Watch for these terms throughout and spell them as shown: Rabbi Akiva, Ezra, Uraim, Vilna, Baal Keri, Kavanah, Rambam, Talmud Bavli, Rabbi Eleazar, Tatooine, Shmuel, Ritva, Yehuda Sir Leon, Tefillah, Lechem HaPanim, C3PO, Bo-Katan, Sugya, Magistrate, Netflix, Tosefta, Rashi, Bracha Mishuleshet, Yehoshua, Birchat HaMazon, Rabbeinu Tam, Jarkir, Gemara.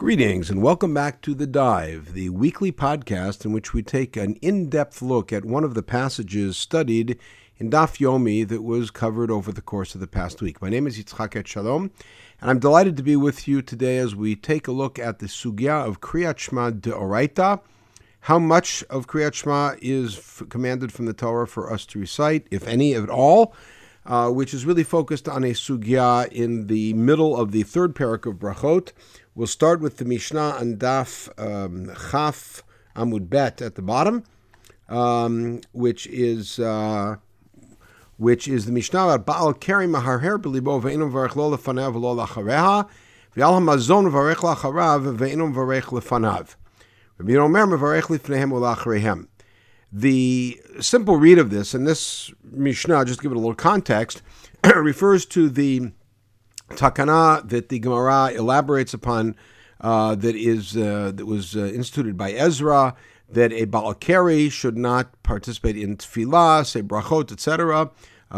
Greetings and welcome back to The Dive, the weekly podcast in which we take an in-depth look at one of the passages studied in Daf Yomi that was covered over the course of the past week. My name is Yitzhak Et Shalom, and I'm delighted to be with you today as we take a look at the sugya of Kriyat Shema de Oraita, how much of Kriyat Shema is commanded from the Torah for us to recite, if any at all, which is really focused on a sugya in the middle of the third parak of Brachot. We'll start with the Mishnah and Daf Chaf Amud Bet at the bottom, which is the Mishnah about Baal Keri Maharher Belibo Ve'enom Varech Lo Lefanav Lo Lachareha V'al Hamazon Varech Lacharav Ve'enom Varech Lefanav Rabbeinu Yonah Varech Lefnehem Olacharehem. The simple read of this, and this Mishnah, just to give it a little context, refers to the Takana that the Gemara elaborates upon that was instituted by Ezra, that a Baal Keri should not participate in Tefillah, say Brachot, etc.,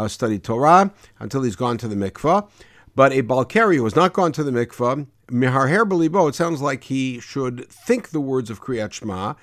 study Torah, until he's gone to the mikveh. But a Baal Keri who has not gone to the mikveh, Miharher Belibo, it sounds like he should think the words of Kriyat Shema,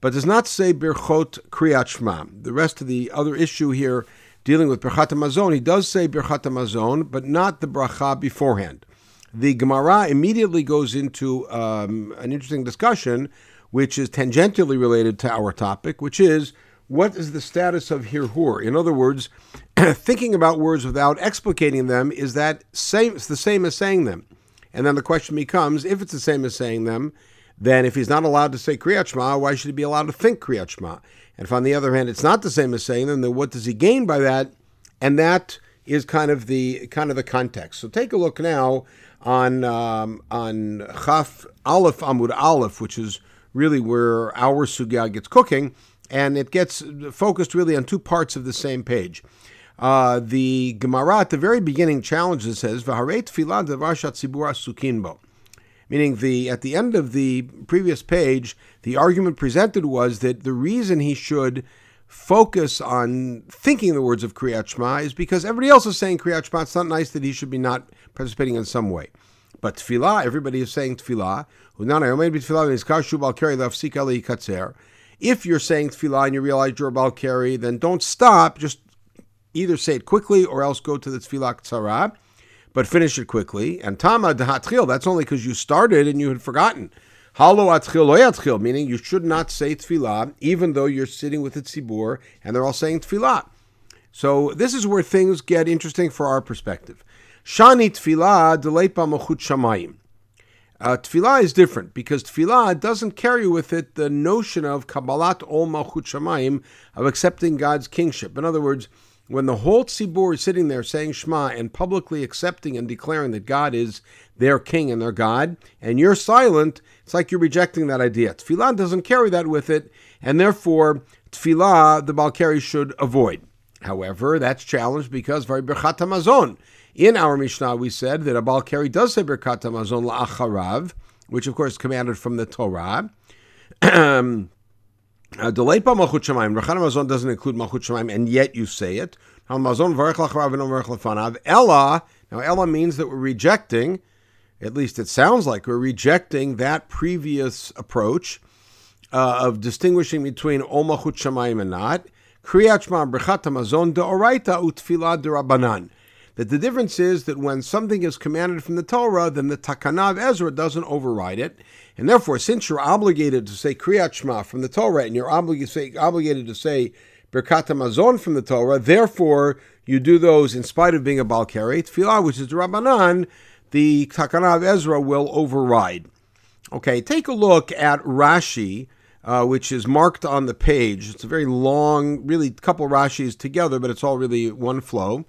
but does not say Birchot Kriyat Shema. The rest of the other issue here dealing with Birchat HaMazon, he does say Birchat HaMazon, but not the bracha beforehand. The Gemara immediately goes into an interesting discussion, which is tangentially related to our topic, which is, what is the status of Hirhur? In other words, thinking about words without explicating them, is that the same as saying them? And then the question becomes, if it's the same as saying them, then if he's not allowed to say Kriyat Shema, why should he be allowed to think Kriyat Shema? And if, on the other hand, it's not the same as saying them, then what does he gain by that? And that is kind of the context. So take a look now on Chaf Aleph Amud Aleph, which is really where our sugya gets cooking, and it gets focused really on two parts of the same page. The Gemara at the very beginning challenges, says, "V'harei tefillah devar shatzibur asukin bo." Meaning at the end of the previous page, the argument presented was that the reason he should focus on thinking the words of Kriyat Shema is because everybody else is saying Kriyat Shema. It's not nice that he should be not participating in some way. But Tefillah, everybody is saying Tefillah. If you're saying Tefillah and you realize you're a Baal Keri, then don't stop. Just either say it quickly or else go to the Tefillah Tzara, but finish it quickly. And Tama d'hatchil, that's only because you started and you had forgotten. Halo atchil lo yatchil, meaning you should not say tefillah, even though you're sitting with the tzibur and they're all saying tefillah. So this is where things get interesting for our perspective. Shani tefillah deleit b'malchut shamayim. Tefillah is different because tefillah doesn't carry with it the notion of kabbalat ol malchut shamayim, of accepting God's kingship. In other words, when the whole tzibur is sitting there saying Shema and publicly accepting and declaring that God is their king and their God, and you're silent, it's like you're rejecting that idea. Tefillah doesn't carry that with it, and therefore tefillah the Baal Keri should avoid. However, that's challenged because Birchat HaMazon. In our Mishnah, we said that a Baal Keri does say Birchat HaMazon la'acharav, which of course is commanded from the Torah. Deleit b'malchut shamayim. Birchat HaMazon doesn't include malchut shamayim, and yet you say it. HaMazon v'arech l'charav and v'arech l'fanav. Ella. Now, Ella means that we're rejecting, at least it sounds like we're rejecting that previous approach of distinguishing between o malchut shamayim and not. Kriyat Shema Birchat HaMazon de'oraita u'tfilah de'rabanan. That the difference is that when something is commanded from the Torah, then the Takana of Ezra doesn't override it. And therefore, since you're obligated to say Kriyat Shema from the Torah, and you're obligated to say Birchat HaMazon from the Torah, therefore you do those in spite of being a Baal Keri. Tefillah, which is the Rabbanan, the Takana of Ezra will override. Okay, take a look at Rashi, which is marked on the page. It's a very long, really couple Rashis together, but it's all really one flow.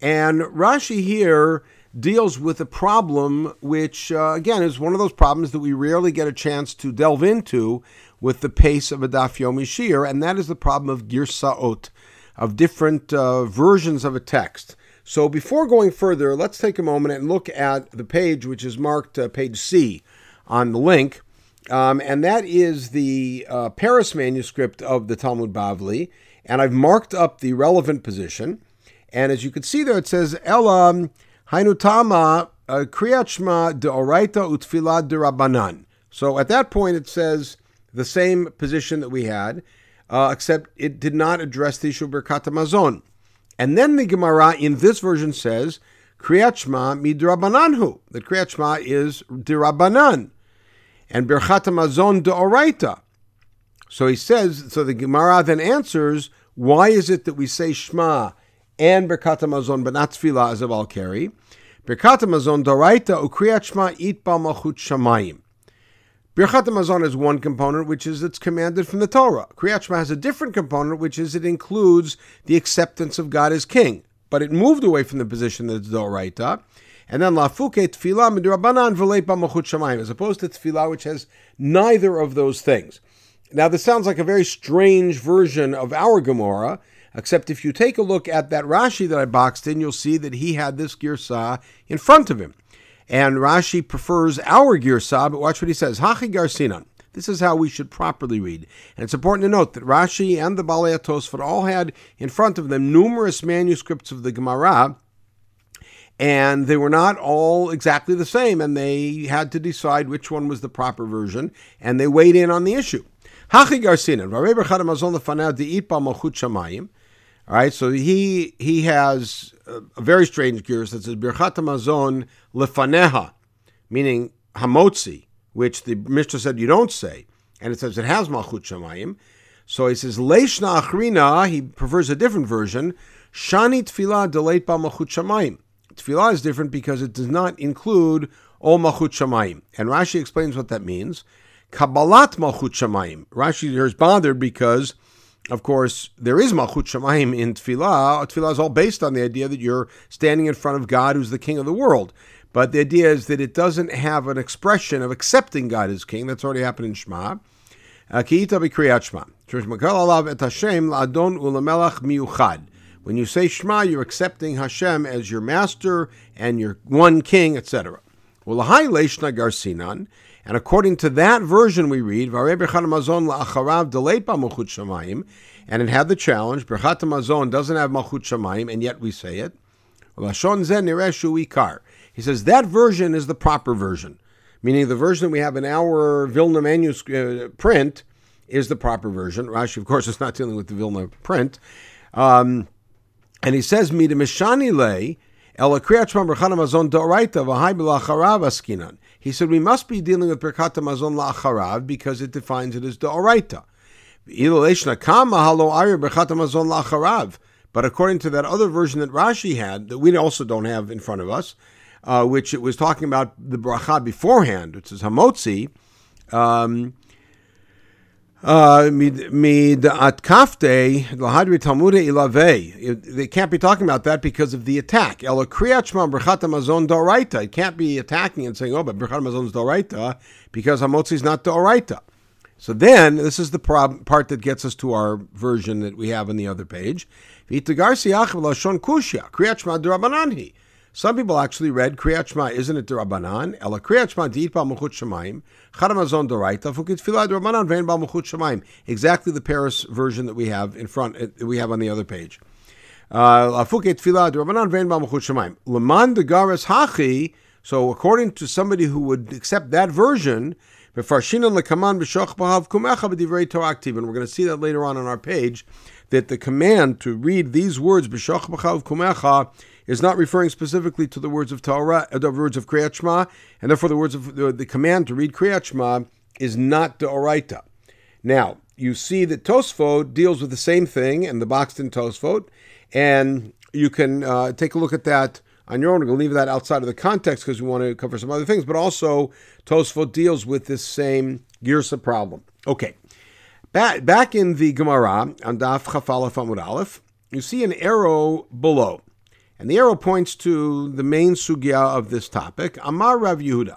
And Rashi here deals with a problem which, again, is one of those problems that we rarely get a chance to delve into with the pace of a Daf Yomi Shir, and that is the problem of Girsahot, of different versions of a text. So before going further, let's take a moment and look at the page, which is marked page C on the link, and that is the Paris manuscript of the Talmud Bavli, and I've marked up the relevant position. And as you can see there, it says, Ella, hainu tama, Kriyat Shema de Oraita Utfilah de Rabbanan. So at that point it says the same position that we had, except it did not address the issue of Birchat HaMazon. And then the Gemara in this version says Kriyat Shema midrabananhu, that Kriyat Shema is de Rabbanan, and Birchat HaMazon de Oraita. So he says, so the Gemara then answers, why is it that we say Shema and Birkat HaMazon, but not Tefillah as a Baal Keri? Birkat HaMazon d'oraita u'kriyat Shema it ba malchut shamayim. Birkat HaMazon is one component, which is it's commanded from the Torah. Kriyat Shema has a different component, which is it includes the acceptance of God as King. But it moved away from the position that it's d'oraita. And then lafuke tefillah midrabanan v'leit ba malchut shamayim, as opposed to tefillah, which has neither of those things. Now, this sounds like a very strange version of our Gemara, except if you take a look at that Rashi that I boxed in, you'll see that he had this Girsah in front of him. And Rashi prefers our Girsah, but watch what he says. Hachi Garsinan. This is how we should properly read. And it's important to note that Rashi and the Balea Tosfar all had in front of them numerous manuscripts of the Gemara, and they were not all exactly the same, and they had to decide which one was the proper version, and they weighed in on the issue. Hachi Garsinan, Varei Birchat HaMazon lefanah de'it ba malchut shamayim. All right, so he has a very strange Girsah that says Birchat HaMazon lefaneha, meaning hamotzi, which the Mishnah said you don't say, and it says it has malchut shamayim. So he says leishna achrina. He prefers a different version. Shani tefillah deleit ba malchut shamayim. Tefillah is different because it does not include all malchut shamayim. And Rashi explains what that means. Kabbalat malchut shamayim. Rashi here is bothered because, of course, there is malchut shamayim in tefillah. Tefillah is all based on the idea that you're standing in front of God, who's the King of the world. But the idea is that it doesn't have an expression of accepting God as King. That's already happened in Shema. When you say Shema, you're accepting Hashem as your master and your one king, etc. And according to that version, we read, and it had the challenge, Birchat HaMazon doesn't have Malchut Shamayim, and yet we say it. He says that version is the proper version, meaning the version that we have in our Vilna manuscript print is the proper version. Rashi, of course, is not dealing with the Vilna print. And he says, he said, we must be dealing with Birchat HaMazon la'acharav because it defines it as d'oraita. But according to that other version that Rashi had, that we also don't have in front of us, which it was talking about the bracha beforehand, which is hamotzi, they can't be talking about that because of the attack. It can't be attacking and saying, oh, but Birchat HaMazon is d'oraita because hamotzi is not d'oraita. So then, this is the part that gets us to our version that we have on the other page. Some people actually read Kriyat Shema, isn't it d'Rabbanan? Ela Kriyat Shema d'it ba malchut shamayim, Birchat HaMazon d'oraita, v'ukit tefillah d'Rabbanan v'ein ba malchut shamayim. Exactly the Paris version that we have in front, that we have on the other page. V'ukit tefillah d'Rabbanan v'ein ba malchut shamayim. L'man d'gares hachi. So according to somebody who would accept that version, v'farshinan l'kaman b'shoch b'hav kumecha b'divrei Torah aktiv. And we're going to see that later on our page, that the command to read these words b'shoch b'hav kumecha is not referring specifically to the words of Torah, the words of Kriyat Shema, and therefore the words of the command to read Kriyat Shema is not d'oraita. Now, you see that Tosfot deals with the same thing in the boxed in Tosfot, and you can take a look at that on your own. We're going to leave that outside of the context because we want to cover some other things, but also Tosfot deals with this same Girsah problem. Okay, back in the Gemara, on Daf Chafalef Amud Aleph, you see an arrow below. And the arrow points to the main sugya of this topic. Amar Rav Yehuda,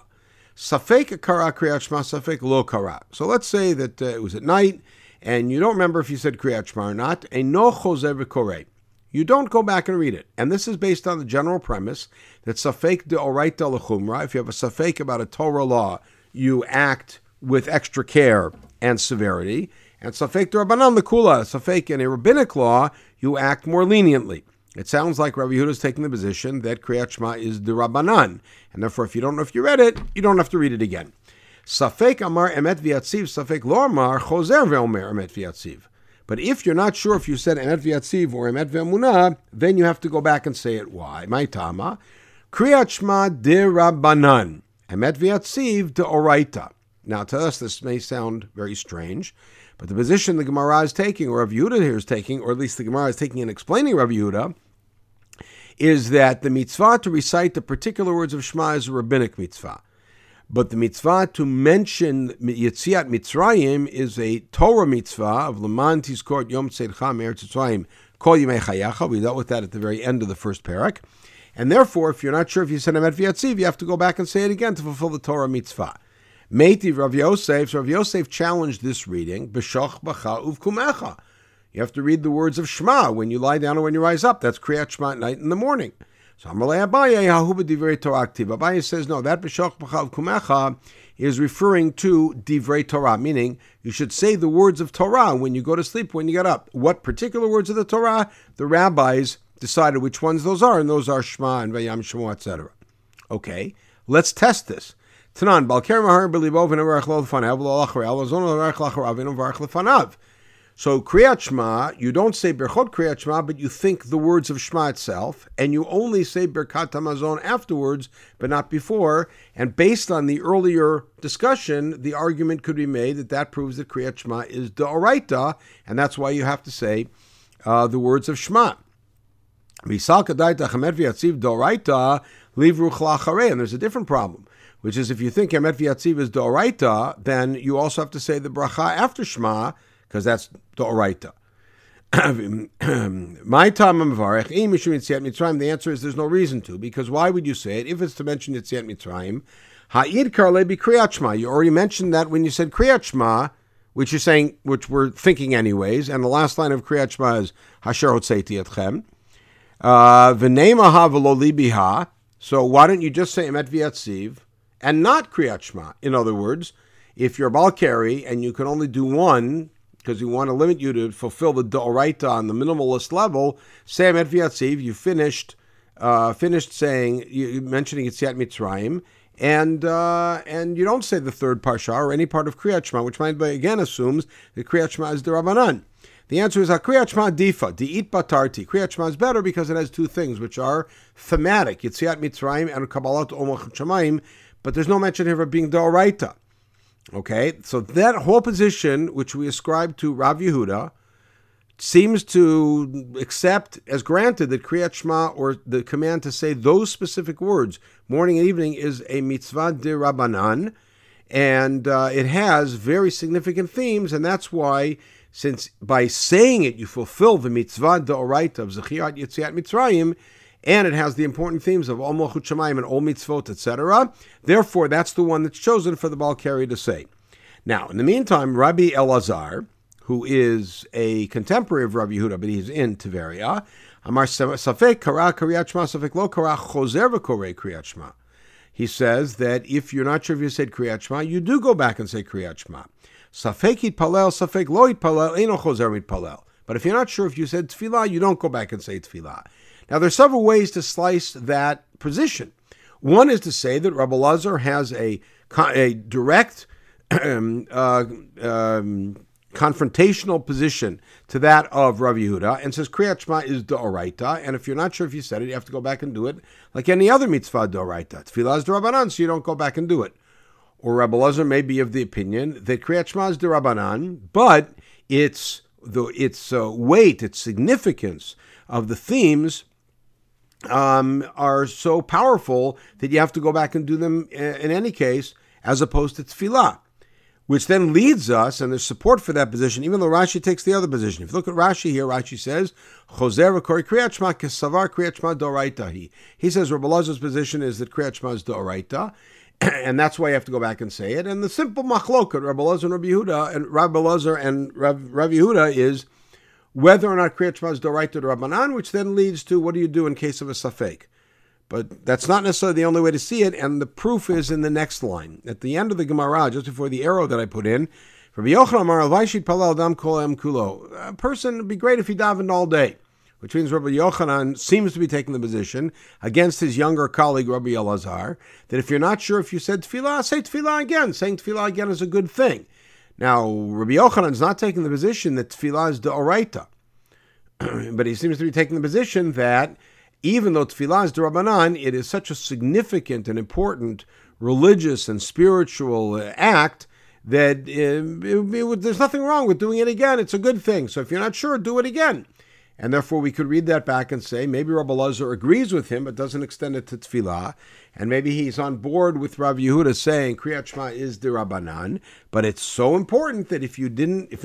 Safek kara Kriyat Shema, Safek lo kara. So let's say that it was at night, and you don't remember if you said Kriyat Shema or not. Eino chozer v'kore. You don't go back and read it. And this is based on the general premise that Safek d'oraita l'chumra. If you have a Safek about a Torah law, you act with extra care and severity. And Safek d'Rabbanan l'kula, Safek in a rabbinic law, you act more leniently. It sounds like Rabbi Yehuda is taking the position that Kriyat Shema is the Rabbanan, and therefore if you don't know if you read it, you don't have to read it again. Safek amar emet v'yatziv, safek lo amar choser ve'omer emet v'yatziv. But if you're not sure if you said emet v'yatziv or emet v'emunah, then you have to go back and say it. Why? My tama, Kriyat Shema de Rabbanan, emet v'yatziv de Oraita. Now to us this may sound very strange, but the position the Gemara is taking, or Rav Yehuda here is taking, or at least the Gemara is taking and explaining Rav Yehuda, is that the mitzvah to recite the particular words of Shema is a rabbinic mitzvah. But the mitzvah to mention Yetziat Mitzrayim is a Torah mitzvah of Leman Tizkor Yom Tzeidcha Me'eretz Mitzrayim Kol Yimei Chayacha. We dealt with that at the very end of the first parak. And therefore, if you're not sure if you said Emet V'yatziv, you have to go back and say it again to fulfill the Torah mitzvah. Meiti Rav Yosef. So Rav Yosef challenged this reading. B'shoch b'cha uv'kumecha. You have to read the words of Shema when you lie down or when you rise up. That's Kriyat Shema at night and in the morning. So Amalei Abaye hahu b'divrei Torah aktiv. Abaye says no. That b'shoch b'cha uv'kumecha is referring to divrei Torah, meaning you should say the words of Torah when you go to sleep, when you get up. What particular words of the Torah? The rabbis decided which ones those are, and those are Shema and Vayam Shemo, etc. Okay, let's test this. Tanan, Baal Keri Mahar B'libov and Avarach Lo Lefanav, Lo Lach Re'al, Azon Avarach Lach Ravin Avarach Lefanav. So Kriyat Shema, you don't say Birchot Kriyat Shema, but you think the words of Shema itself, and you only say Birchat HaMazon afterwards, but not before. And based on the earlier discussion, the argument could be made that that proves that Kriyat Shema is D'Oraita, and that's why you have to say the words of Shema. And there's a different problem, which is if you think Emet V'yatziv is D'Oraita, then you also have to say the bracha after Shema, because that's D'Oraita. The answer is there's no reason to, because why would you say it if it's to mention Yetziat Mitzrayim? Ha'idkar lebi Kriyat Shema. You already mentioned that when you said Kriyat Shema, which you're saying, which we're thinking anyways, and the last line of Kriyat Shema is Hasher Hotzeiti Etchem. V'neimaha v'lo libiha. So why don't you just say Emet V'yatziv and not Kriyat Shema? In other words, if you're Baal Keri and you can only do one, because we want to limit you to fulfill the D'Oraita on the minimalist level, say Emet V'yatziv, you finished saying, mentioning Yetziat Mitzrayim, and you don't say the third parsha or any part of Kriyat Shema, which might again assumes that Kriyat Shema is the Rabbanan. The answer is HaKriyat Shema Difa, Di'it Batarti. Kriyat Shema is better because it has two things, which are thematic, Yetziat Mitzrayim and Kabbalat Omach Shamayim, but there's no mention here of being D'Oraita. Okay, so that whole position, which we ascribe to Rav Yehuda, seems to accept as granted that Kriyat Shema, or the command to say those specific words, morning and evening, is a mitzvah de Rabbanan, and it has very significant themes, and that's why, since by saying it, you fulfill the mitzvah d'oraita of Zechirat Yetziat Mitzrayim, and it has the important themes of Ol Malchut Shamayim and Ol Mitzvot, etc. Therefore, that's the one that's chosen for the Baal Keri to say. Now, in the meantime, Rabbi Eleazar, who is a contemporary of Rabbi Yehuda, but he's in Tiberia, Amar Safek Kara Kriyat Shema, Safek Lo Kara Choser V'Korei Kriyat Shema. He says that if you're not sure if you said Kriyat Shema, you do go back and say Kriyat Shema. Safek yitpalel, safek lo yitpalel, eino choser yitpalel. But if you're not sure if you said tefillah, you don't go back and say tefillah. Now, there's several ways to slice that position. One is to say that Rabbi Eleazar has a direct confrontational position to that of Rav Yehuda, and says Kriyat Shema is d'oraita, and if you're not sure if you said it, you have to go back and do it like any other mitzvah d'oraita. Tefillah is d'Rabbanan, so you don't go back and do it. Or Rabbi Eleazar may be of the opinion that Kriyat Shema is d'Rabbanan, but its weight, its significance of the themes are so powerful that you have to go back and do them in any case, as opposed to tefillah, which then leads us, and there's support for that position, even though Rashi takes the other position. If you look at Rashi here, Rashi says, Choser v'kori Kriyat Shema kesavar Kriyat Shema d'oraita hi. He says Rabbi Elazar's position is that Kriyat Shema is d'oraita, and that's why you have to go back and say it. And the simple machloket, Rabbi Eleazar and Rabbi Yehuda is whether or not Kriyat Shema is d'oraita or Rabbanan, which then leads to what do you do in case of a safek. But that's not necessarily the only way to see it, and the proof is in the next line. At the end of the Gemara, just before the arrow that I put in, Rabbi Yochanan, Amar Al Vaishit Palal Dam Kol Em Kulo. A person, it would be great if he davened all day. which means Rabbi Yochanan seems to be taking the position against his younger colleague, Rabbi Eleazar, that if you're not sure if you said tefillah, say tefillah again. Saying tefillah again is a good thing. Now, Rabbi Yochanan's not taking the position that tefillah is de oraita, but he seems to be taking the position that even though tefillah is de Rabbanan, it is such a significant and important religious and spiritual act that there's nothing wrong with doing it again. It's a good thing. So if you're not sure, do it again. And therefore, we could read that back and say, maybe Rabbi Eleazar agrees with him, but doesn't extend it to tefillah. And maybe he's on board with Rav Yehuda saying, Kriyat Shema is de Rabbanan, but it's so important that if you're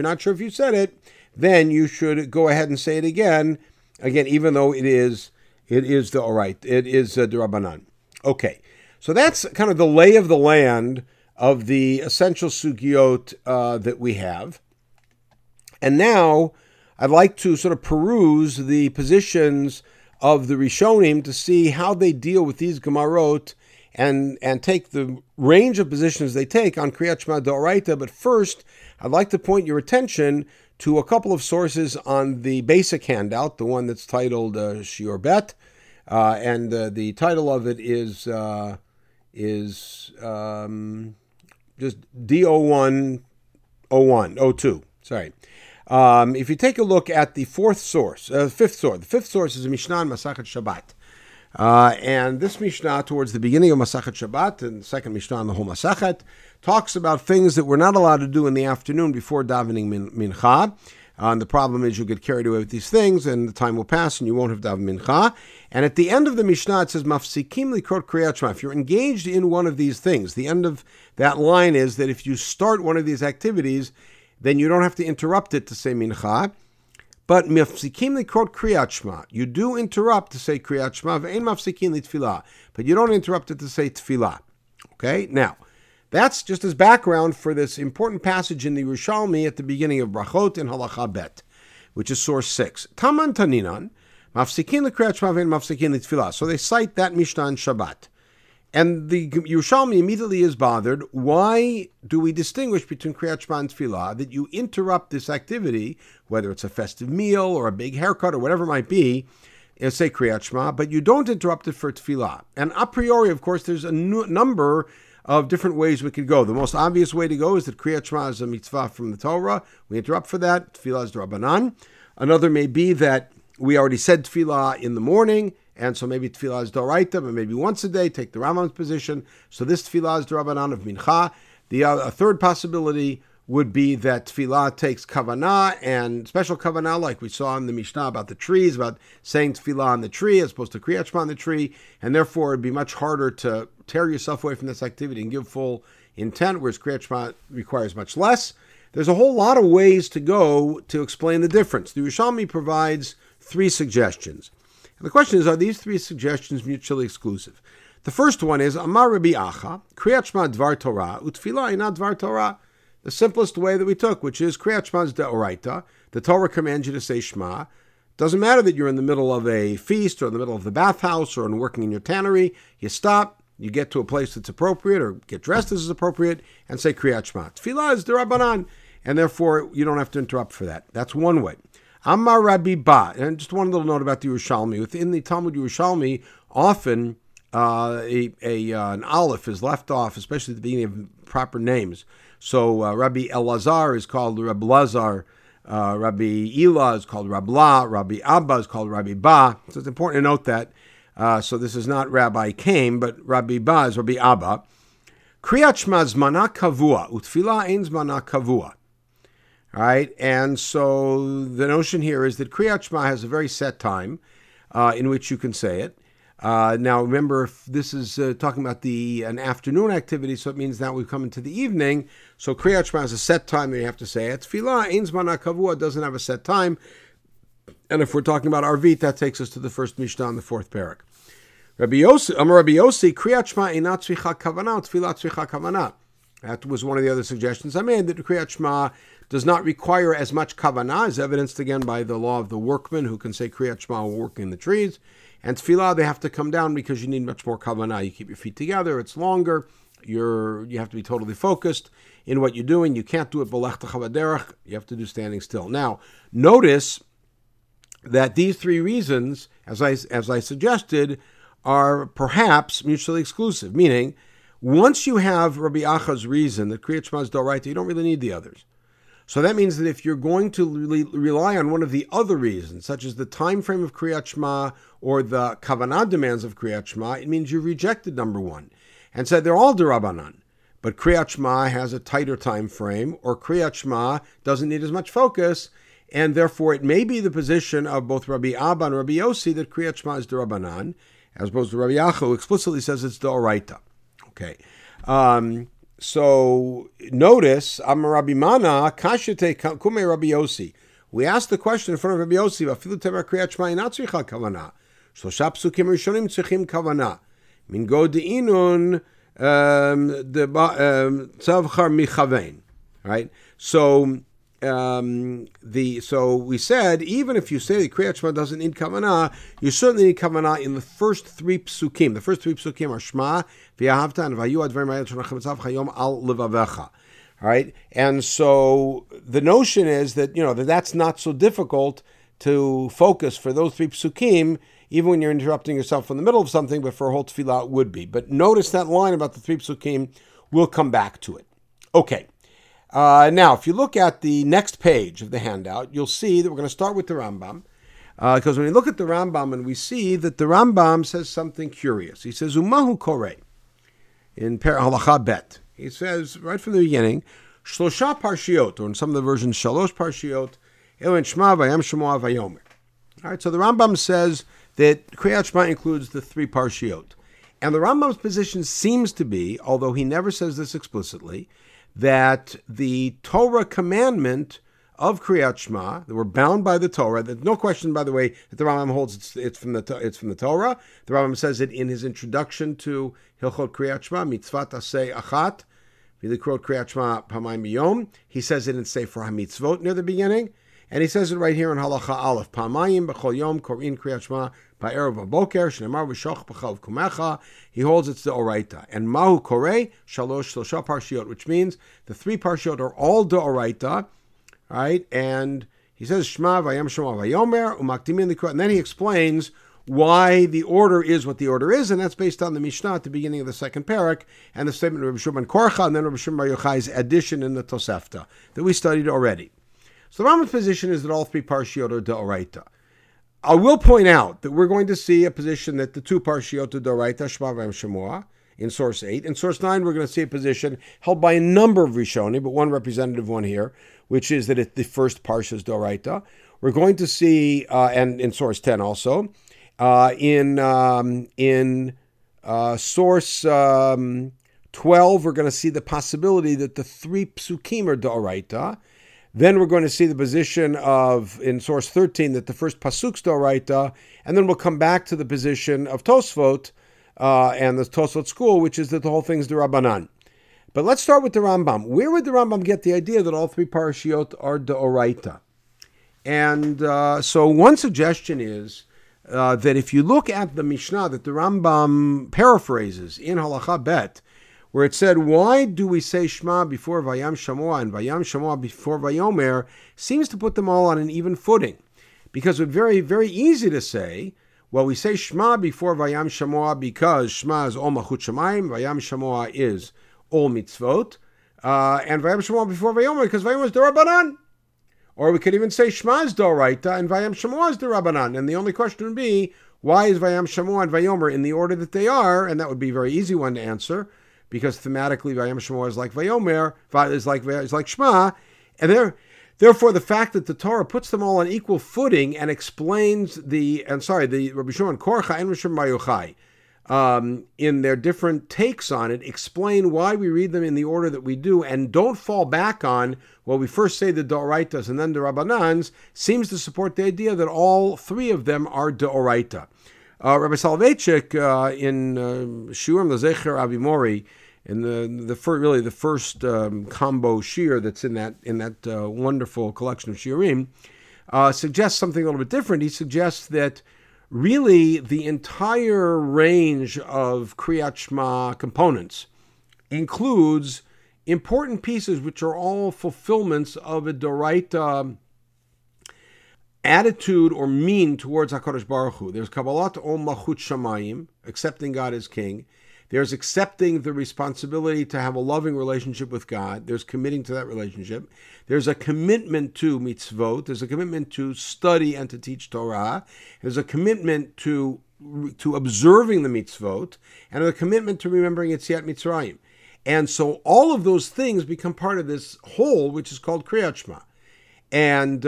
not sure if you said it, then you should go ahead and say it again. Again, even though it is the all right, it is the Rabbanan. Okay, so that's kind of the lay of the land of the essential sugyot that we have. And now I'd like to sort of peruse the positions of the Rishonim to see how they deal with these Gemarot and take the range of positions they take on Kriyat Shema de Oraita. But first, I'd like to point your attention to a couple of sources on the basic handout, the one that's titled Shiur Bet, and the title of it is just D010102. Sorry. If you take a look at the fifth source is a Mishnah in Masachet Shabbat. And this Mishnah, towards the beginning of Masachet Shabbat, and the second Mishnah in the whole Masachet, talks about things that we're not allowed to do in the afternoon before davening mincha. And the problem is you'll get carried away with these things, and the time will pass, and you won't have daven mincha. And at the end of the Mishnah, it says, Mafsikim likrot kriyat shema. If you're engaged in one of these things, the end of that line is that if you start one of these activities, then you don't have to interrupt it to say mincha. But mafsikim likrot kriyat shema. You do interrupt to say kriyat shema, ve'en mafsikim litfilah. But you don't interrupt it to say tefillah. Okay? Now, that's just as background for this important passage in the Yerushalmi at the beginning of Brachot in Halacha Bet, which is source 6. Taman taninan, mafsikin lekriyat shema ve'en mafsikin litfilah. So they cite that Mishnah in Shabbat. And the Yerushalmi immediately is bothered. Why do we distinguish between Kriyat Shema and Tefillah, that you interrupt this activity, whether it's a festive meal or a big haircut or whatever it might be, and say Kriyat Shema, but you don't interrupt it for Tefillah? And a priori, of course, there's a number of different ways we could go. The most obvious way to go is that Kriyat Shema is a mitzvah from the Torah. We interrupt for that. Tefillah is Rabbanan. Another may be that we already said Tefillah in the morning, and so maybe tefillah is d'oraita, but maybe once a day, take the Rambam's position. So this tefillah is d'Rabbanan of mincha. A third possibility would be that tefillah takes kavanah, and special kavanah, like we saw in the Mishnah about the trees, about saying tefillah on the tree as opposed to kriyat shema on the tree, and therefore it'd be much harder to tear yourself away from this activity and give full intent, whereas kriyat shema requires much less. There's a whole lot of ways to go to explain the difference. The Yerushalmi provides three suggestions. And the question is, are these three suggestions mutually exclusive? The first one is, Amar Rabbi Acha, Kriyat Shema Dvar Torah, Utfilah Ina Dvar Torah. The simplest way that we took, which is Kriyat Shema is Deoraita. The Torah commands you to say Shema. Doesn't matter that you're in the middle of a feast or in the middle of the bathhouse or in working in your tannery. You stop, you get to a place that's appropriate or get dressed as is appropriate and say Kriyat Shema. Tfilah is D'Rabbanan, and therefore you don't have to interrupt for that. That's one way. Amar Rabbi Ba, and just one little note about the Yerushalmi. Within the Talmud Yerushalmi, often an aleph is left off, especially at the beginning of proper names. So Rabbi Eleazar is called Rabbi Lazar, Rabbi Elah is called Rabla, Rabbi Abba is called Rabbi Ba. So it's important to note that. So this is not Rabbi Kame, but Rabbi Ba is Rabbi Abba. Kriyat Shema Zmana Kavua, Utfilah Ein Zmana Kavua. All right, and so the notion here is that Kriyat Shema has a very set time in which you can say it. Now, remember, if this is talking about an afternoon activity, so it means now we've come into the evening. So Kriyat Shema has a set time that you have to say it. Tefillah, Ein Zmana Kavua, doesn't have a set time. And if we're talking about Arvit, that takes us to the first Mishnah on the fourth parak. Rabbi Yosef, Kriyat Shema Eina Tzvicha Kavanah, Tefillah Tzvicha Kavanah. That was one of the other suggestions I made, that Kriyat Shema does not require as much kavanah, as evidenced again by the law of the workman who can say Kriyat Shema while working in the trees. And tefillah, they have to come down because you need much more kavanah. You keep your feet together, it's longer, you have to be totally focused in what you're doing. You can't do it b'lech t'chavaderech, you have to do standing still. Now, notice that these three reasons, as I suggested, are perhaps mutually exclusive, meaning once you have Rabbi Acha's reason, the Kriyat Shema de Oraita, you don't really need the others. So that means that if you're going to rely on one of the other reasons, such as the time frame of Kriyat Shema or the Kavanah demands of Kriyat Shema, it means you rejected number one and said they're all Derabanan. But Kriyat Shema has a tighter time frame, or Kriyat Shema doesn't need as much focus, and therefore it may be the position of both Rabbi Abba and Rabbi Yossi that Kriyat Shema is Derabanan, as opposed to Rabbi Acha, who explicitly says it's Deoraita. Okay. So notice, Amarabimana Kashite Kume Rabbi Yossi. We asked the question in front of Rabbi Yossi, Afilu Tevar Kriyat Shema Inatzricha Kavanah. Shlosha Psukim Rishonim Tzrichim Kavanah. Min go deinun the tzavchar michavein. Right? So we said, even if you say the Kriyat Shema doesn't need Kavanah, you certainly need Kavanah in the first three psukim. The first three psukim are Shema, V'yahavta, and V'yu advarim ha'el shonachim yom al levavecha. All right? And so the notion is that, that's not so difficult to focus for those three psukim, even when you're interrupting yourself in the middle of something, but for a whole tefillah it would be. But notice that line about the three psukim. We'll come back to it. Okay. Now, if you look at the next page of the handout, you'll see that we're going to start with the Rambam. Because when we look at the Rambam and we see that the Rambam says something curious. He says, Umahu Kore, in Halacha Bet. He says, right from the beginning, Shlosha Parshiot, or in some of the versions, Shalosh Parshiot, Elen Shema Vayam Shemoa Vayomer. All right, so the Rambam says that Kriyat Shema includes the three Parshiot. And the Rambam's position seems to be, although he never says this explicitly, that the Torah commandment of Kriyat Shema, that we're bound by the Torah, that no question, by the way, that the Rambam holds it's from the Torah. The Rambam says it in his introduction to Hilchot Kriyat Shema, Mitzvat Aseh Achat, V'likrot Kriyat Shema Pamayim B'yom. He says it in Sefer HaMitzvot near the beginning, and he says it right here in Halacha Aleph, Pamayim B'chol Yom Korin Kriyat Shema Ba'erev B'boker Shnamar V'shoch B'chav Kumecha. He holds it's the Oraita. And Mahu Korei Shlosha Parshiot, which means the three Parshiot are all the Oraita. Right, and he says Shema Vayam Shema Vayomer Umaktimin Likrot, and then he explains why the order is what the order is, and that's based on the Mishnah at the beginning of the second parak and the statement of Rabbi Shimon ben Korcha, and then Rabbi Shimon bar Yochai's addition in the Tosefta that we studied already. So the Rambam's position is that all three Parshiot are D'oraita. I will point out that we're going to see a position that the two Parshiot are D'oraita, Shema Vayam Shemoa, in source 8. In source 9, we're going to see a position held by a number of Rishonim, but one representative one here, which is that it's the first Parsha's D'oraita. We're going to see, and in source 10 also, in source 12, we're going to see the possibility that the three Psukim are D'oraita. Then we're going to see the position of, in source 13, that the first Pasuk's D'oraita, and then we'll come back to the position of Tosfot, and the Tosfot school, which is that the whole thing's D'Rabbanan. But let's start with the Rambam. Where would the Rambam get the idea that all three Parshiot are D'Oraita? And so one suggestion is that if you look at the Mishnah that the Rambam paraphrases in Halacha Bet, where it said, why do we say Shema before Vayam Shemoa and Vayam Shemoa before Vayomer, seems to put them all on an even footing. Because it's very, very easy to say, well, we say Shema before Vayam Shemoa because Shema is Ol Malchut Shamayim, Vayam Shemoa is Ol Mitzvot, and Vayam Shemoa before Vayomer because Vayomer is D'Rabbanan. Or we could even say Shema is D'Oraita and Vayam Shemoa is D'Rabbanan. And the only question would be, why is Vayam Shemoa and Vayomer in the order that they are? And that would be a very easy one to answer because thematically Vayam Shemoa is like Vayomer, is like Shema, and therefore, the fact that the Torah puts them all on equal footing and explains the Rabbi Shimon Korcha and Rabbi Shimon bar Yochai, in their different takes on it, explain why we read them in the order that we do and don't fall back on, well, we first say the D'oraitas and then the Rabbanans, seems to support the idea that all three of them are D'oraita. Rabbi Soloveitchik, in Shurim L'Zecher Avimori, and the first combo shiur that's in that wonderful collection of shiurim, suggests something a little bit different. He suggests that really the entire range of Kriyat Shema components includes important pieces which are all fulfillments of a D'oraita attitude or mean towards HaKadosh Baruch Hu. There's Kabbalat Om Malchut Shamayim, accepting God as king. There's accepting the responsibility to have a loving relationship with God. There's committing to that relationship. There's a commitment to mitzvot. There's a commitment to study and to teach Torah. There's a commitment to observing the mitzvot, and a commitment to remembering Yetziat Mitzrayim. And so all of those things become part of this whole, which is called Kriyat Shema. And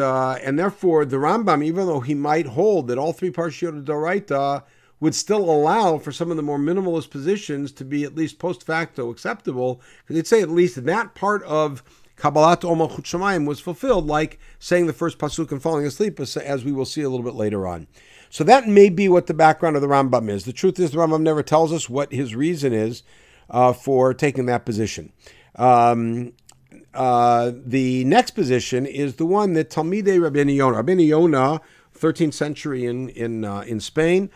therefore, the Rambam, even though he might hold that all three Parshiyot D'Oraita would still allow for some of the more minimalist positions to be at least post facto acceptable, because they'd say at least that part of Kabbalat Om Malchut Shamayim was fulfilled, like saying the first pasuk and falling asleep, as we will see a little bit later on. So that may be what the background of the Rambam is. The truth is, the Rambam never tells us what his reason is for taking that position. The next position is the one that Talmidei Rabbeinu Yonah. Rabbeinu Yonah, 13th century in Spain.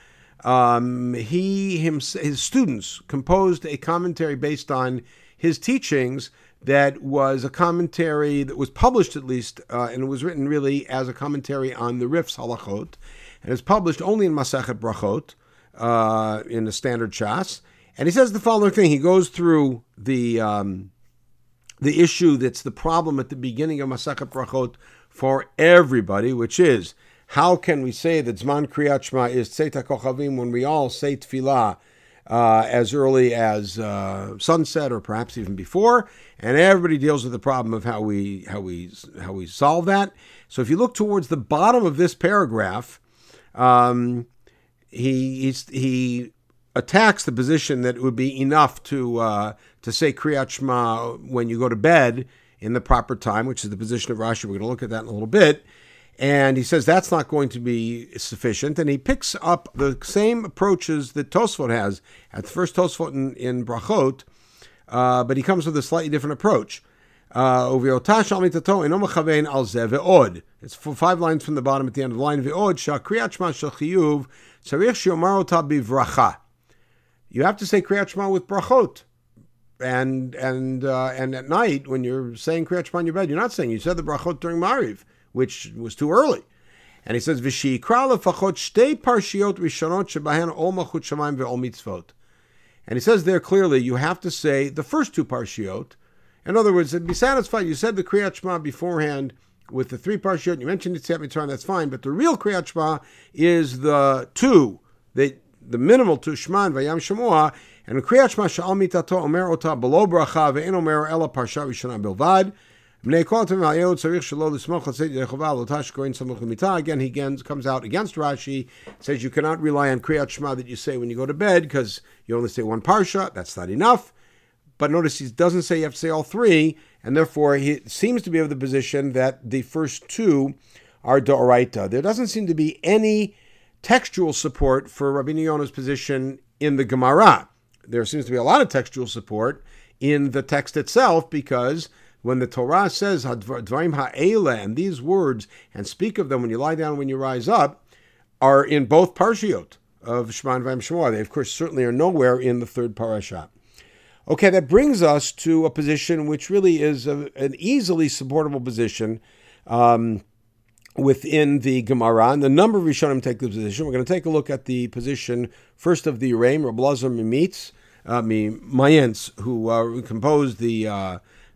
His students composed a commentary based on his teachings that was a commentary that was published at least, and it was written really as a commentary on the Rif's Halachot, and it's published only in Masechet Brachot, in the standard Shas. And he says the following thing. He goes through the issue that's the problem at the beginning of Masechet Brachot for everybody, which is, how can we say that Zman Kriyat Shema is Tzeit HaKochavim when we all say Tefillah as early as sunset or perhaps even before? And everybody deals with the problem of how we solve that. So if you look towards the bottom of this paragraph, he attacks the position that it would be enough to say Kriyat Shema when you go to bed in the proper time, which is the position of Rashi. We're going to look at that in a little bit. And he says that's not going to be sufficient. And he picks up the same approaches that Tosfot has at the first Tosfot in Brachot, but he comes with a slightly different approach. It's 5 lines from the bottom at the end of the line. You have to say Kriyat Shema with brachot, and at night when you're saying Kriyat Shema in your bed, you're not saying. You said the brachot during Mariv, which was too early. And he says, and he says there clearly, you have to say the first 2 parshiot. In other words, be satisfied. You said the Kriyat Shema beforehand with the 3 parshiot. You mentioned Yetziat Mitzrayim. That's fine. But the real Kriyat Shema is the 2 that. The minimal to Shema and Vayam Shemoah, and Kriyat Shema she'al mitato omer ota b'lo bracha ve'en omer ela parsha rishona bilvad. Bnei kol ha'tamim ha'elu tzarich shelo l'smoch l'tzeit yedei chova lo tash kohen samuch l'mita. Again, comes out against Rashi, says you cannot rely on Kriyat Shema that you say when you go to bed because you only say 1 parsha. That's not enough. But notice he doesn't say you have to say all 3, and therefore he seems to be of the position that the first 2 are d'oraita. There doesn't seem to be any textual support for Rabbeinu Yonah's position in the Gemara. There seems to be a lot of textual support in the text itself, because when the Torah says Dvarim ha'ela, and these words, and speak of them when you lie down, when you rise up, are in both parshiot of Shema and Vayam Shemoah. They, of course, certainly are nowhere in the 3rd parasha. Okay, that brings us to a position which really is an easily supportable position within the Gemara, and the number of Rishonim take the position. We're going to take a look at the position first of the Uraim, Rabbi Eleazar Mayentz, who composed the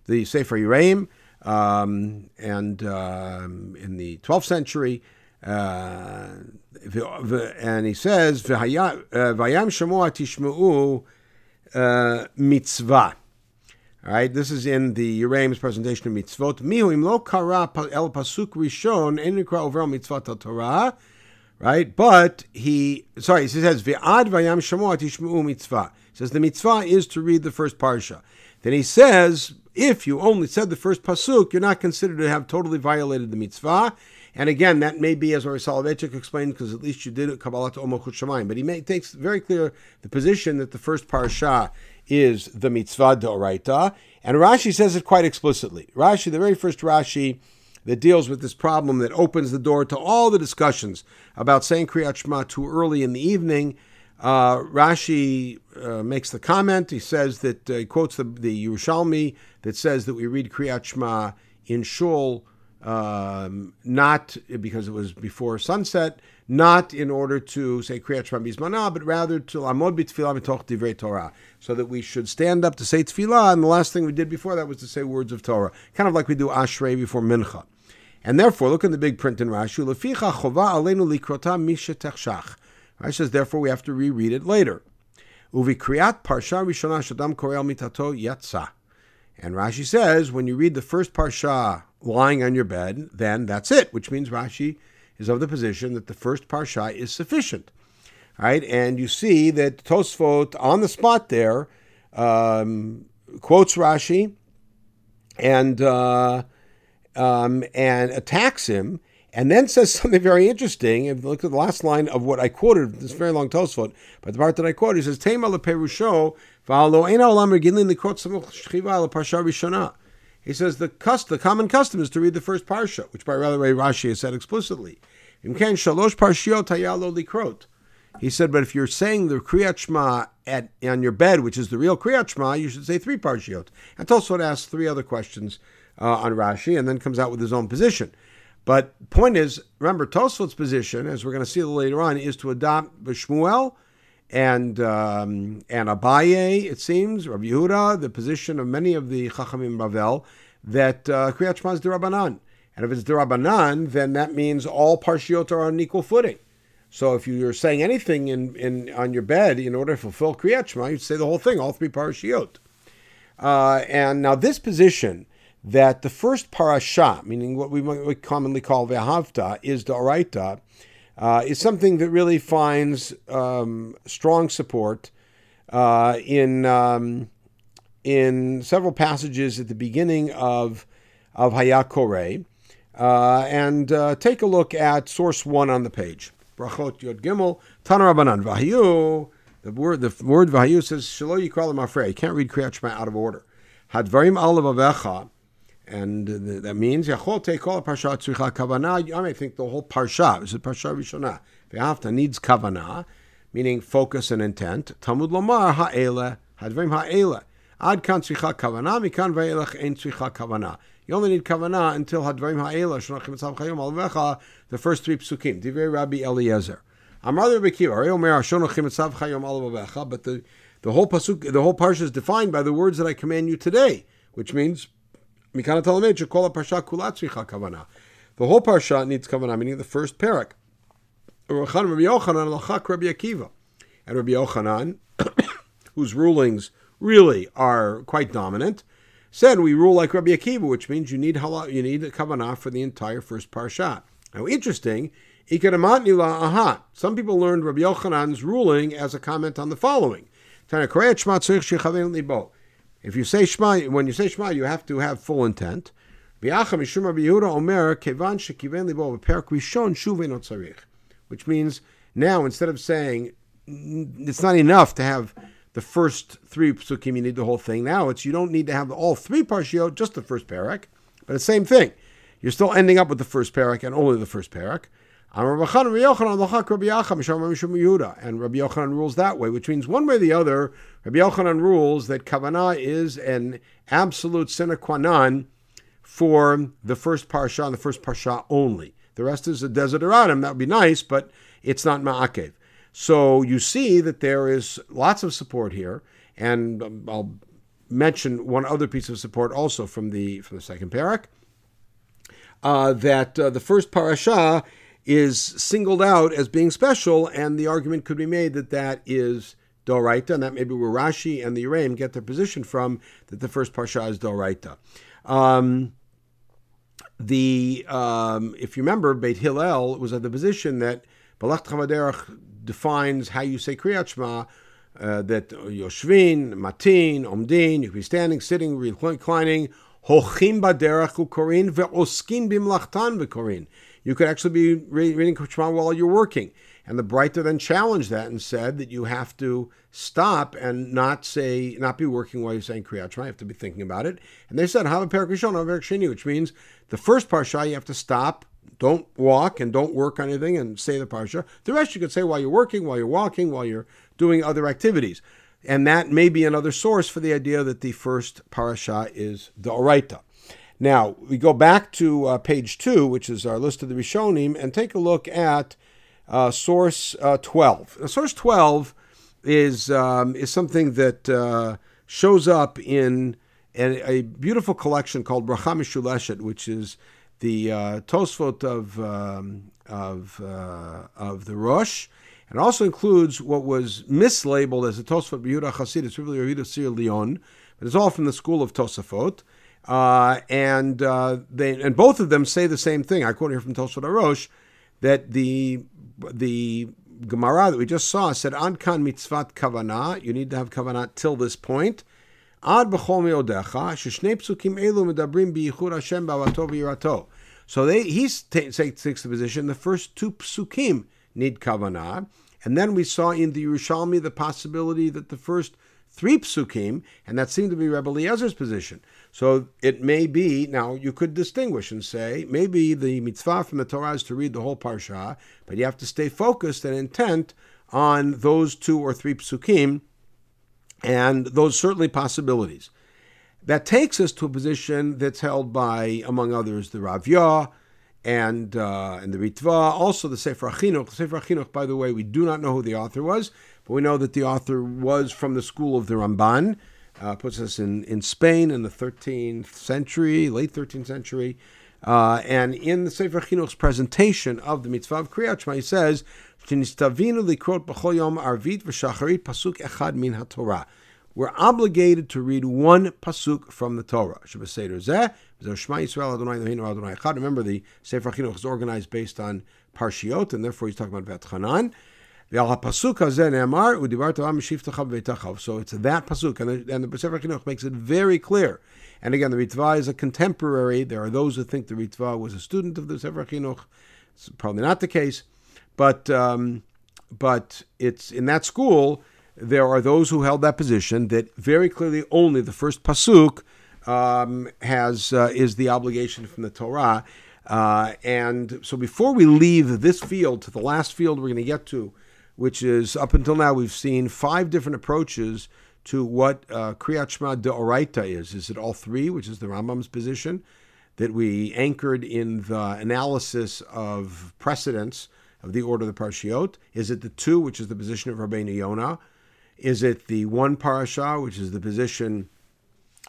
Sefer Uraim, in the 12th century, and he says, "Vayam shemoa tishmeu mitzvah." All right, this is in the Uraim's presentation of mitzvot. Mihu im lo kara el pasuk rishon en nikra over mitzvot Torah, right? But he says ve'ad vayam shemoa tishmeu mitzvah. He says the mitzvah is to read the first parsha. Then he says if you only said the first pasuk, you're not considered to have totally violated the mitzvah. And again, that may be, as Rav Soloveitchik explained, because at least you did it Kabbalat Om Malchut Shamayim. But he takes very clear the position that the first parsha is the mitzvah d'oraita, and Rashi says it quite explicitly. Rashi, the very first Rashi that deals with this problem that opens the door to all the discussions about saying Kriyat Shema too early in the evening, Rashi makes the comment. He says that he quotes the Yerushalmi that says that we read Kriyat Shema in shul not because it was before sunset, not in order to say Kriyat Shema Bismana, but rather to Lamod B'Tfilah Mitoch Divrei Torah, so that we should stand up to say Tefillah, and the last thing we did before that was to say words of Torah, kind of like we do Ashrei before Mincha. And therefore, look in the big print in Rashi, Leficha Chova Aleinu Likrota Mishetechshach. Rashi says, therefore, we have to reread it later. Uvi Kriyat Parsha Rishonah Shadam Korel Mitato Yatsa. And Rashi says, when you read the first Parsha lying on your bed, then that's it, which means Rashi is of the position that the first Parsha is sufficient. All right? And you see that Tosfot, on the spot there, quotes Rashi and attacks him, and then says something very interesting. If you look at the last line of what I quoted, this very long Tosfot, but the part that I quoted, it says, Tema leperusho, v'alo ena olam regilin likrot samuch shchiva leparsha rishonah. He says the common custom is to read the first parsha, which by the way Rashi has said explicitly. Imken shalosh parshiot hayalo likrot. He said, but if you're saying the Kriyat Shema on your bed, which is the real Kriyat Shema, you should say three parshiot. And Tosfot asks three other questions on Rashi, and then comes out with his own position. But the point is, remember, Tosfot's position, as we're going to see later on, is to adopt Shmuel and Abaye, it seems, Rav Yehuda, the position of many of the Chachamim Bavel, that Kriyat Shema is D'Rabanan. And if it's D'Rabanan, then that means all Parshiot are on an equal footing. So if you're saying anything on your bed in order to fulfill Kriyat Shema, you'd say the whole thing, all three Parshiot. And now this position, that the first parasha, meaning what we commonly call Ve'ahavta, is D'Oraita, is something that really finds strong support in several passages at the beginning of Hayakorei. And take a look at source 1 on the page. Brachot Yod Gimel, Tana Rabbanan, Vahayu, the word Vahayu says, Shelo Yikra L'Mafrei, you can't read Kriyat Shema out of order. Hadvarim Al Levavecha, and that means Yachol Teikol Parsha Tzricha Kavanah. I think the whole Parsha is the Parsha Rishonah. Ve'afta needs Kavanah, meaning focus and intent. Talmud Lomar Ha'ele Hadvarim Ha'ele Ad Kan Tzricha Kavanah Mikan Ve'elech Ein Tzricha Kavanah. You only need Kavanah until Hadvarim Ha'ele Shonachim Tzav Chayom Al Levavecha. The first three psukim. Divrei Rabbi Eleazar. Amar Rabbi Kiva Reomer Shonachim Tzav Chayom Al Levavecha. But the whole parsha is defined by the words that I command you today, which means Mikana Talamed Shekola Parsha Kulatzricha Kavanah. The whole parsha needs kavanah, meaning the first parak. Rabbi Yochanan Lachak Rabbi Akiva, and Rabbi Yochanan, whose rulings really are quite dominant, said we rule like Rabbi Akiva, which means you need a kavanah for the entire first parsha. Now, interesting. Some people learned Rabbi Yochanan's ruling as a comment on the following. If you say Shema, when you say Shema, you have to have full intent. Which means now, instead of saying it's not enough to have the first three psukim, you need the whole thing. Now it's you don't need to have all three parshiot, just the first parak. But the same thing. You're still ending up with the first parak and only the first parak. And Rabbi Yochanan rules that way, which means one way or the other, Rabbi Yochanan rules that Kavanah is an absolute sine qua non for the first parsha and the first parsha only. The rest is a desideratum. That would be nice, but it's not ma'akev. So you see that there is lots of support here, and I'll mention one other piece of support also from the second parak, that the first parasha is singled out as being special, and the argument could be made that that is D'Oraita, and that maybe where Rashi and the Uraim get their position from, that the first parsha is D'Oraita. If you remember, Beit Hillel was at the position that Balech Chavaderach defines how you say Kriyat Shema, that Yoshvin, Matin, Omdin, you can be standing, sitting, reclining, Hochim Baderach Ukorin, Ve'oskin Bimlachtan V'korin. You could actually be reading Shema while you're working. And the Breiter then challenged that and said that you have to stop and not be working while you're saying Kriyat Shema. You have to be thinking about it. And they said, Hava Perek Rishon, Hava Perek Sheni, which means the first parsha you have to stop, don't walk and don't work on anything and say the parsha. The rest you could say while you're working, while you're walking, while you're doing other activities. And that may be another source for the idea that the first parsha is D'Oraita. Now, we go back to page 2, which is our list of the Rishonim, and take a look at source 12. Now, source 12 is something that shows up in a beautiful collection called Bracha Mishuleshet, which is the Tosfot of the Rosh, and also includes what was mislabeled as the Tosfot Yehuda Hasidus, really Yehuda Sir Leon, but it's all from the school of Tosafot. And both of them say the same thing. I quote here from Tosfot HaRosh that the Gemara that we just saw said Ad kan mitzvat kavanah. You need to have kavanah till this point. Ad b'chol meodecha sheshnei psukim elu medabrim biyichud Hashem ba'avato v'yirato. So he takes the position the first two psukim need kavanah, and then we saw in the Yerushalmi the possibility that the first three psukim, and that seemed to be Rabbi Eliezer's position. So it may be, now you could distinguish and say, maybe the mitzvah from the Torah is to read the whole parsha, but you have to stay focused and intent on those two or three psukim, and those certainly possibilities. That takes us to a position that's held by, among others, the Ravya and the Ritva, also the Sefer Achinuch. Sefer Achinuch, by the way, we do not know who the author was, but we know that the author was from the school of the Ramban, puts us in Spain in the 13th century, late 13th century. And in the Sefer Chinuch's presentation of the mitzvah of Kriyat Shema, he says, we're obligated to read one pasuk from the Torah. Remember, the Sefer Chinuch is organized based on Parshiot, and therefore he's talking about V'etchanan. So it's that pasuk, and the Sefer Chinuch makes it very clear. And again, the Ritva is a contemporary. There are those who think the Ritva was a student of the Sefer Chinuch. It's probably not the case, but it's in that school. There are those who held that position that very clearly only the first pasuk is the obligation from the Torah. And so before we leave this field to the last field we're going to get to, which is, up until now, we've seen 5 different approaches to what Kriyat Shema de Oraita is. Is it all 3, which is the Rambam's position, that we anchored in the analysis of precedence of the order of the Parshiot? Is it the 2, which is the position of Rabbeinu Yonah? Is it the 1 parasha, which is the position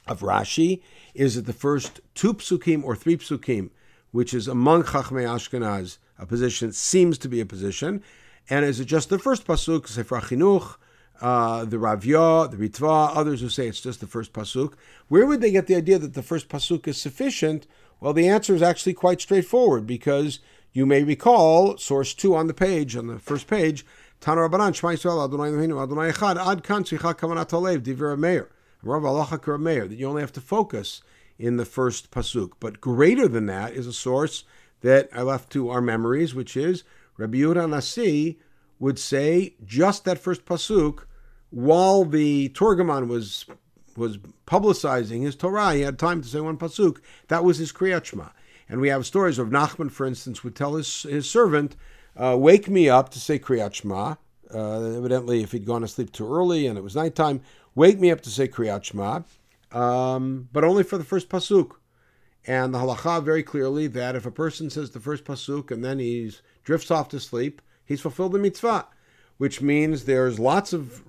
of Rashi? Is it the first 2 psukim or 3 psukim, which is among Chachmei Ashkenaz, a position, seems to be a position? And is it just the first pasuk, Sefer Achinuch, the Ravya, the Ritva, others who say it's just the first pasuk? Where would they get the idea that the first pasuk is sufficient? Well, the answer is actually quite straightforward, because you may recall, source 2 on the page, on the first page, Tanu Rabbanan, Shema Yisrael, Adonai Eloheinu, Adonai Echad, Ad Kan Tzricha Kavanat HaLev, Divrei Meir, Rav Alacha K'Rameir, that you only have to focus in the first pasuk. But greater than that is a source that I left to our memories, which is Rabbi Yehuda Nasi would say just that first pasuk. While the Torgamon was publicizing his Torah, he had time to say one pasuk. That was his Kriyat Shema. And we have stories of Nachman, for instance, would tell his servant, wake me up to say Kriyat Shema. Evidently, if he'd gone to sleep too early and it was nighttime, wake me up to say Kriyat Shema, but only for the first pasuk. And the halacha very clearly that if a person says the first pasuk and then he's drifts off to sleep, he's fulfilled the mitzvah, which means there's lots of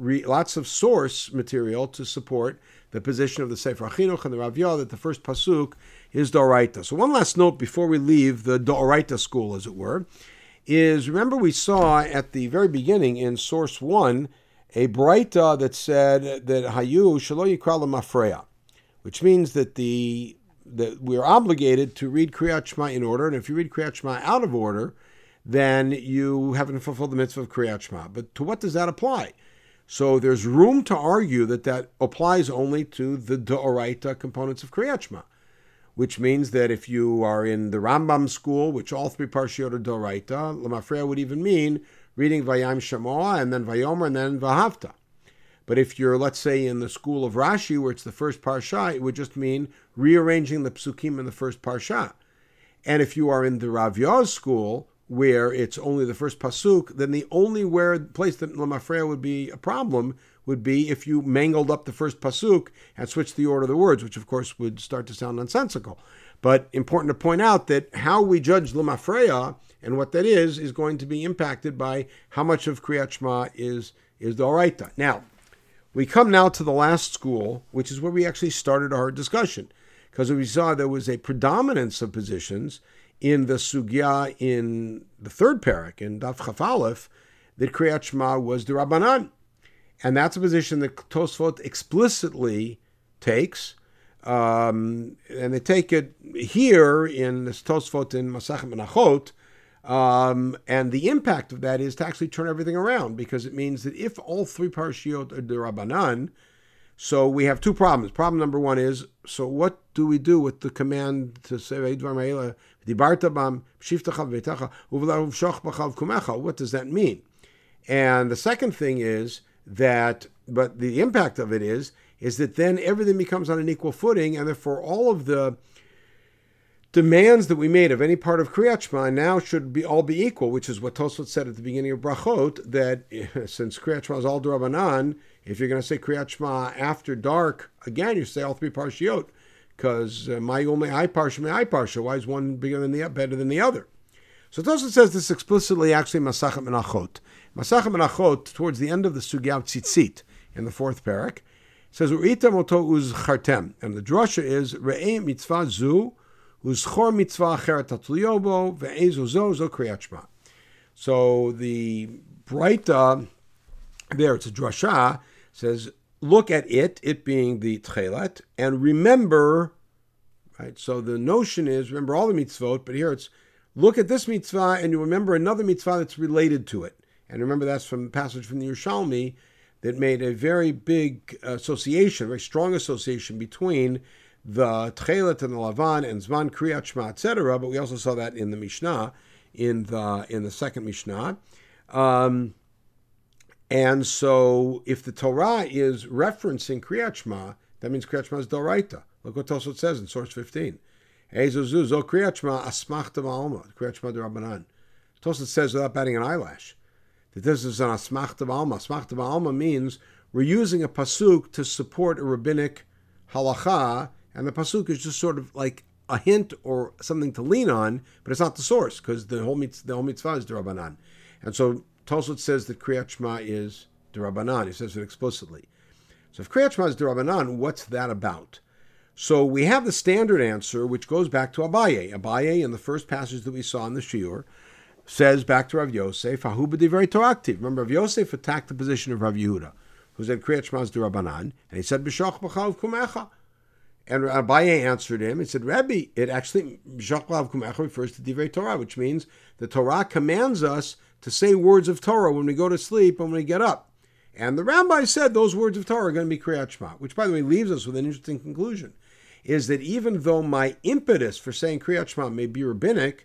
source material to support the position of the Sefer Achinuch and the Rav Yah that the first pasuk is d'oraita. So one last note before we leave the d'oraita school, as it were, is remember we saw at the very beginning in source 1 a braita that said that hayu shelo yikra lemafreya, which means that we're obligated to read Kriyat Shema in order, and if you read Kriyat Shema out of order, then you haven't fulfilled the mitzvah of Kriyat Shema. But to what does that apply? So there's room to argue that applies only to the d'oraita components of Kriyat Shema, which means that if you are in the Rambam school, which all 3 parshiot are d'oraita, lemafreya would even mean reading Vayam Shamoa, and then Vayomer, and then Vahavta. But if you're, let's say, in the school of Rashi, where it's the first parsha, it would just mean rearranging the psukim in the first parsha. And if you are in the Rav Yah's school, where it's only the first pasuk, then the only place that lemafreya would be a problem would be if you mangled up the first pasuk and switched the order of the words, which of course would start to sound nonsensical. But important to point out that how we judge L'mafreya and what that is going to be impacted by how much of Kriyat Shema is the Oraita. Now, we come now to the last school, which is where we actually started our discussion, because we saw there was a predominance of positions in the Sugya in the third parak, in Daf Chaf Aleph, that Kriyat Shema was the Rabbanan. And that's a position that Tosfot explicitly takes, and they take it here in this Tosfot in Masachet Menachot, and the impact of that is to actually turn everything around, because it means that if all three parashiot are the Rabbanan, so we have two problems. Problem number one is, so what do we do with the command to say, what does that mean? And the second thing is that, but the impact of it is that then everything becomes on an equal footing, and therefore all of the demands that we made of any part of Kriyat Shema now should be all be equal, which is what Tosfot said at the beginning of Brachot, that since Kriyat Shema is all D'Rabanan, if you're going to say Kriyat Shema after dark, again, you say all three Parshiot, because my parsha. Why is one better than the other? So Tosfot says this explicitly actually in Masachet Menachot. Masachet Menachot, towards the end of the Sugya Tzitzit, in the fourth parak, says, U'itam oto uzchartem. And the drasha is, Re'e mitzvah zu, uzchor mitzvah acheret atulyobo, ve'ezo zo kriyat shema. So the Braita, there it's a drasha, says, look at it, it being the tchelet, and remember, right? So the notion is, remember all the mitzvot, but here it's, look at this mitzvah and you remember another mitzvah that's related to it. And remember that's from a passage from the Yerushalmi, that made a very big association, a very strong association between the Tchelet and the Lavan and Zman Kriyat Shema, etc. But we also saw that in the Mishnah, in the second Mishnah. And so if the Torah is referencing Kriyat Shema, that means Kriyat Shema is D'Oraita. Look what Tosfot says in source 15. Ezozu zo Kriyat Shema asmachta ma'alma, Kriyat Shema de Rabbanan. Tosfot says without batting an eyelash that this is an Asmachta Ba'alma. Asmachta Ba'alma means we're using a pasuk to support a rabbinic halacha, and the pasuk is just sort of like a hint or something to lean on, but it's not the source, because the whole mitzvah is d'Rabbanan. And so Tosfot says that Kriyat Shema is d'Rabbanan. He says it explicitly. So if Kriyat Shema is d'Rabbanan, what's that about? So we have the standard answer, which goes back to Abaye. Abaye, in the first passage that we saw in the Shiur, says back to Rav Yosef, remember, Rav Yosef attacked the position of Rav Yehuda, who said, Kriyat Shema is d'Rabbanan, and he said, B'shach b'chav kumecha. And Abaye answered him, and said, Rabbi, it actually, B'shach b'chav kumecha refers to Divrei Torah, which means the Torah commands us to say words of Torah when we go to sleep and when we get up. And the Rabbi said those words of Torah are going to be Kriyat Shema, which, by the way, leaves us with an interesting conclusion, is that even though my impetus for saying Kriyat Shema may be rabbinic,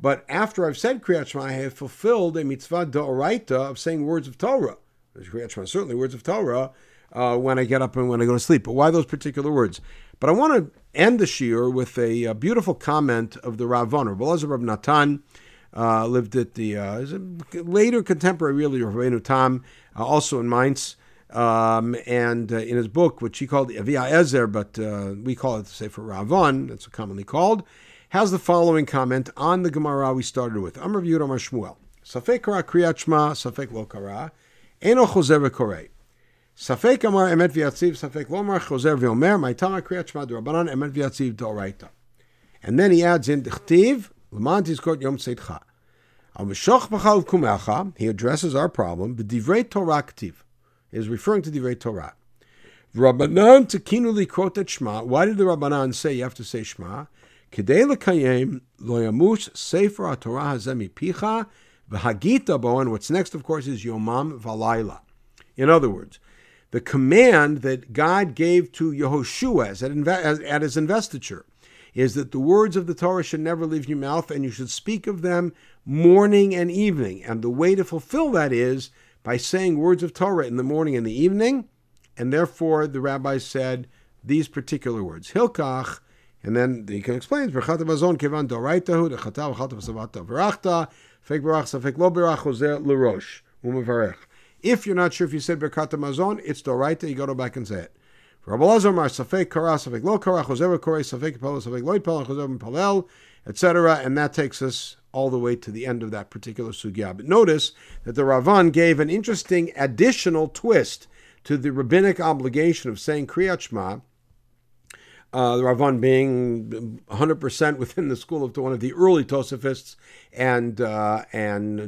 but after I've said Kriyat Shema, I have fulfilled a mitzvah d'oraita of saying words of Torah. There's Kriyat Shema, certainly words of Torah, when I get up and when I go to sleep. But why those particular words? But I want to end the shiur with a beautiful comment of the Ravon, Rabbi Eleazar Rabbi Natan, lived at the later contemporary, really, Rabbeinu Tam, also in Mainz, and in his book, which he called Via Ezer, but we call it the Sefer Ravon, that's commonly called, has the following comment on the Gemara we started with. Amar Yehuda Amar Shmuel. Safek kara kriyat shema, safek lo kara, eno chozer v'korei. Safek amar emet v'yatziv, safek lo amar chozer v'omer, ma'itama kriyat shema d'Rabbanan, emet v'yatziv d'Oraita. And then he adds in d'chtiv, l'man tizkor yom tzedcha. Al mishoch b'cha uv'kumecha, he addresses our problem, b'divrei Torah k'tiv. He is referring to divrei Torah. Rabbanan tekinu likrotet shema. Why did the Rabbanan say you have to say shema? Kedei l'kayem lo yamush sefer haTorah hazeh mipicha v'hagita bo. And what's next, of course, is yomam v'layla. In other words, the command that God gave to Yehoshua at his investiture is that the words of the Torah should never leave your mouth, and you should speak of them morning and evening. And the way to fulfill that is by saying words of Torah in the morning and the evening. And therefore, the rabbis said these particular words, Hilkach. And then he can explain, Birchat HaMazon kevan d'oraitahu, d'chata v'chata v'savata v'rachta, fek b'rach, safek lo b'rach, chozer l'rosh, u'mevarech. If you're not sure if you said Birchat HaMazon, it's d'oraita, you go back and say it. Rabbi Eleazar Mar Safek Kara Safek Lo Kara Chosev Kore Safek Pala Safek Lo Pala Chosev Palel, etc. And that takes us all the way to the end of that particular sugya. But notice that the Ravan gave an interesting additional twist to the rabbinic obligation of saying Kriyat Shema. The Ravan being 100% within the school of one of the early Tosafists and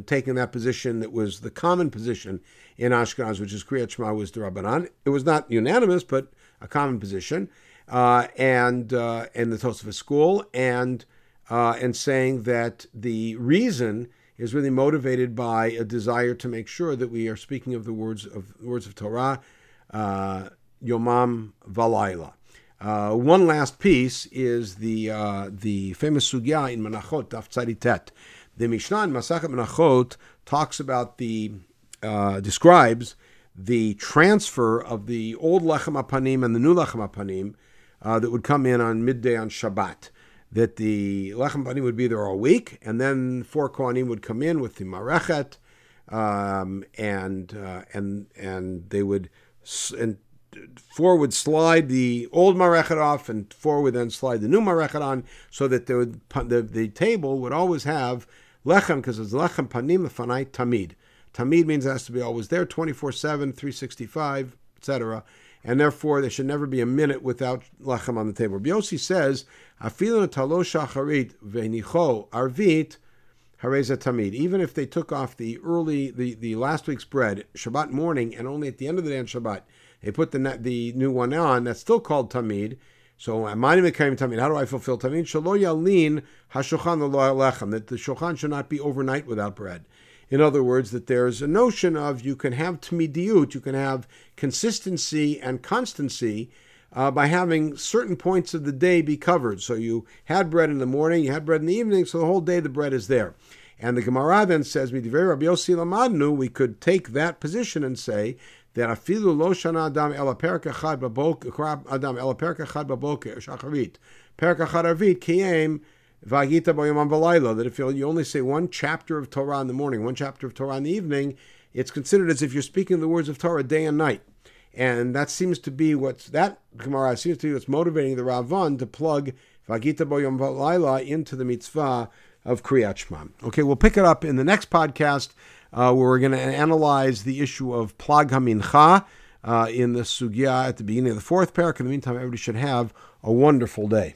taking that position that was the common position in Ashkenaz, which is Kriyat Shema was the Rabbanan. It was not unanimous, but a common position, and the Tosafist school, and saying that the reason is really motivated by a desire to make sure that we are speaking of the words of Torah, Yomam Valayla. One last piece is the famous sugya in Menachot, Daf Tzaditet. The Mishnah in Masachet Menachot talks about describes the transfer of the old Lechem HaPanim and the new Lechem HaPanim that would come in on midday on Shabbat. That the Lechem HaPanim would be there all week, and then 4 Kohanim would come in with the Marechet, and 4 would slide the old Marechet off, and 4 would then slide the new Marechet on, so that the table would always have Lechem, because it's Lechem Panim Lefanai Tamid. Tamid means it has to be always there, 24-7, 365, etc. And therefore, there should never be a minute without Lechem on the table. Rabbi Yosef says, Afilin Talosh Shacharit Venicho Arvit Hareza Tamid. Even if they took off the last week's bread, Shabbat morning, and only at the end of the day on Shabbat, they put the new one on, that's still called Tamid. So, how do I fulfill Tamid? Shelo yalin hashochan l'lechem, that the shochan should not be overnight without bread. In other words, that there's a notion of you can have Tamidiyut, you can have consistency and constancy by having certain points of the day be covered. So you had bread in the morning, you had bread in the evening, so the whole day the bread is there. And the Gemara then says, we could take that position and say, that afilu lo shana adam ela perek echad b'boker, adam ela perek echad b'boker shacharit, perek echad arvit kiyem v'agita b'yomam v'layla. That if you only say one chapter of Torah in the morning, one chapter of Torah in the evening, it's considered as if you're speaking the words of Torah day and night. And that seems to be what's motivating the Ravan to plug v'agita b'yomam v'layla into the mitzvah of Kriyat Shema. Okay, we'll pick it up in the next podcast. Where we're going to analyze the issue of Plag HaMincha in the sugya at the beginning of the 4th parak. In the meantime, everybody should have a wonderful day.